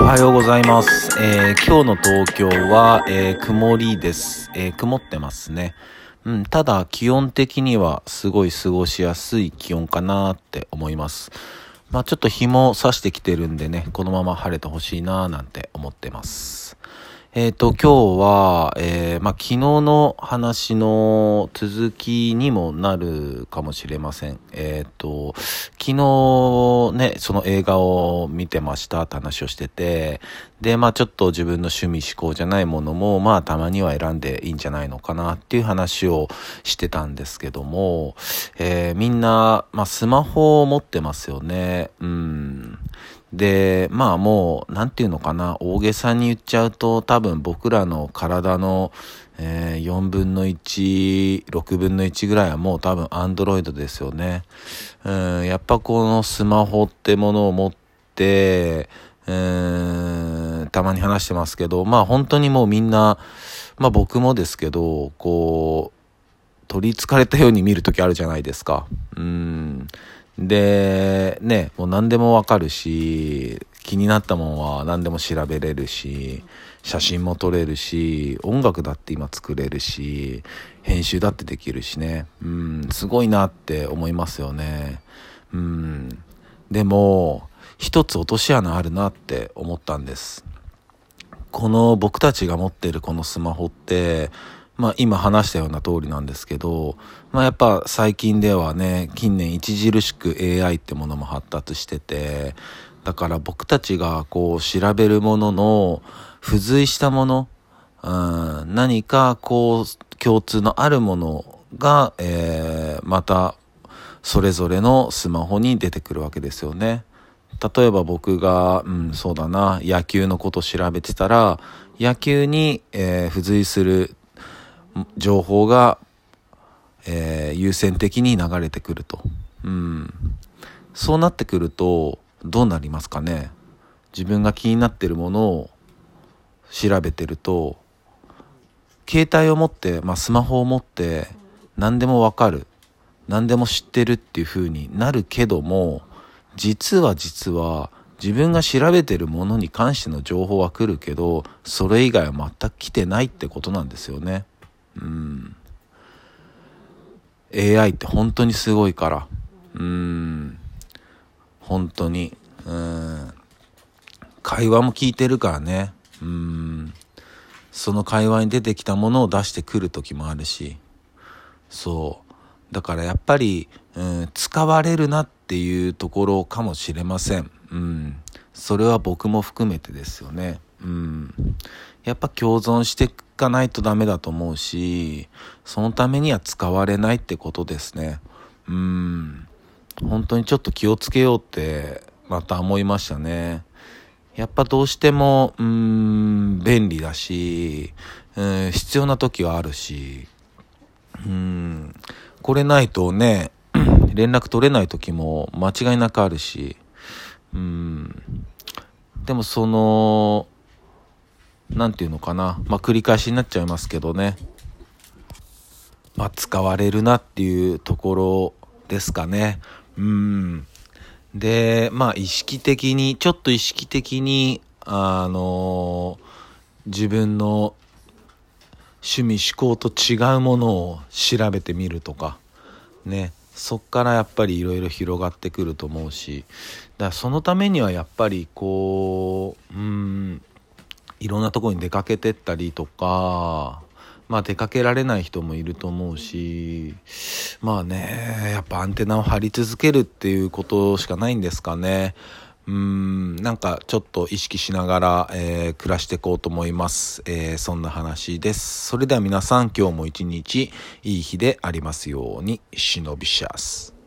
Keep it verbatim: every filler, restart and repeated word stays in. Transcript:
おはようございます、えー、今日の東京は、えー、曇りです、えー、曇ってますね、うん、ただ気温的にはすごい過ごしやすい気温かなって思います。まあちょっと日も差してきてるんでね、このまま晴れてほしいななんて思ってます。えっと今日は、えーまあ、昨日の話の続きにもなるかもしれません。えっと昨日ね、その映画を見てましたって話をしてて、でまあちょっと自分の趣味嗜好じゃないものもまあたまには選んでいいんじゃないのかなっていう話をしてたんですけども、えー、みんなまあスマホを持ってますよね。うん。でまあもうなんていうのかな、大げさに言っちゃうと多分僕らの体の、えー、よんぶんのいち、ろくぶんのいちぐらいはもう多分アンドロイドですよね。うん、やっぱこのスマホってものを持って、うん、たまに話してますけど、まあ本当にもうみんな、まあ僕もですけど、こう取り憑かれたように見るときあるじゃないですか。うん。でね、もう何でもわかるし、気になったもんは何でも調べれるし、写真も撮れるし、音楽だって今作れるし、編集だってできるしね。うん、すごいなって思いますよね。うん、でも一つ落とし穴あるなって思ったんです。この僕たちが持ってるこのスマホって。まあ今話したような通りなんですけど、まあやっぱ最近ではね、近年著しく エーアイ ってものも発達してて、だから僕たちがこう調べるものの付随したもの、うん、何かこう共通のあるものが、えー、またそれぞれのスマホに出てくるわけですよね。例えば僕が、うん、そうだな、野球のこと調べてたら、野球に、えー、付随する情報が、えー、優先的に流れてくると、うん、そうなってくるとどうなりますかね。自分が気になってるものを調べてると、携帯を持って、まあ、スマホを持って何でも分かる、何でも知ってるっていう風になるけども、実は実は自分が調べてるものに関しての情報は来るけど、それ以外は全く来てないってことなんですよね。うん、エーアイ って本当にすごいから、うん、本当に、うん、会話も聞いてるからね、うん、その会話に出てきたものを出してくる時もあるし、そうだからやっぱり、うん、使われるなっていうところかもしれません。うん、それは僕も含めてですよね。うん、やっぱ共存していかないとダメだと思うし、そのためには使われないってことですね。うん、本当にちょっと気をつけようってまた思いましたね。やっぱどうしてもうーん便利だし、うん、必要な時はあるし、うん、これないとね連絡取れない時も間違いなくあるし、うん、でもそのなんていうのかな、まあ、繰り返しになっちゃいますけどね、まあ、使われるなっていうところですかね。うん。で、まあ意識的に、ちょっと意識的に、あのー、自分の趣味嗜好と違うものを調べてみるとか、ね、そっからやっぱりいろいろ広がってくると思うし、だからそのためにはやっぱりこう、うん。いろんなところに出かけてったりとか、まあ出かけられない人もいると思うし、まあね、やっぱアンテナを張り続けるっていうことしかないんですかね。うーん、なんかちょっと意識しながら、えー、暮らしていこうと思います、えー。そんな話です。それでは皆さん、今日も一日いい日でありますように。シノビシャス。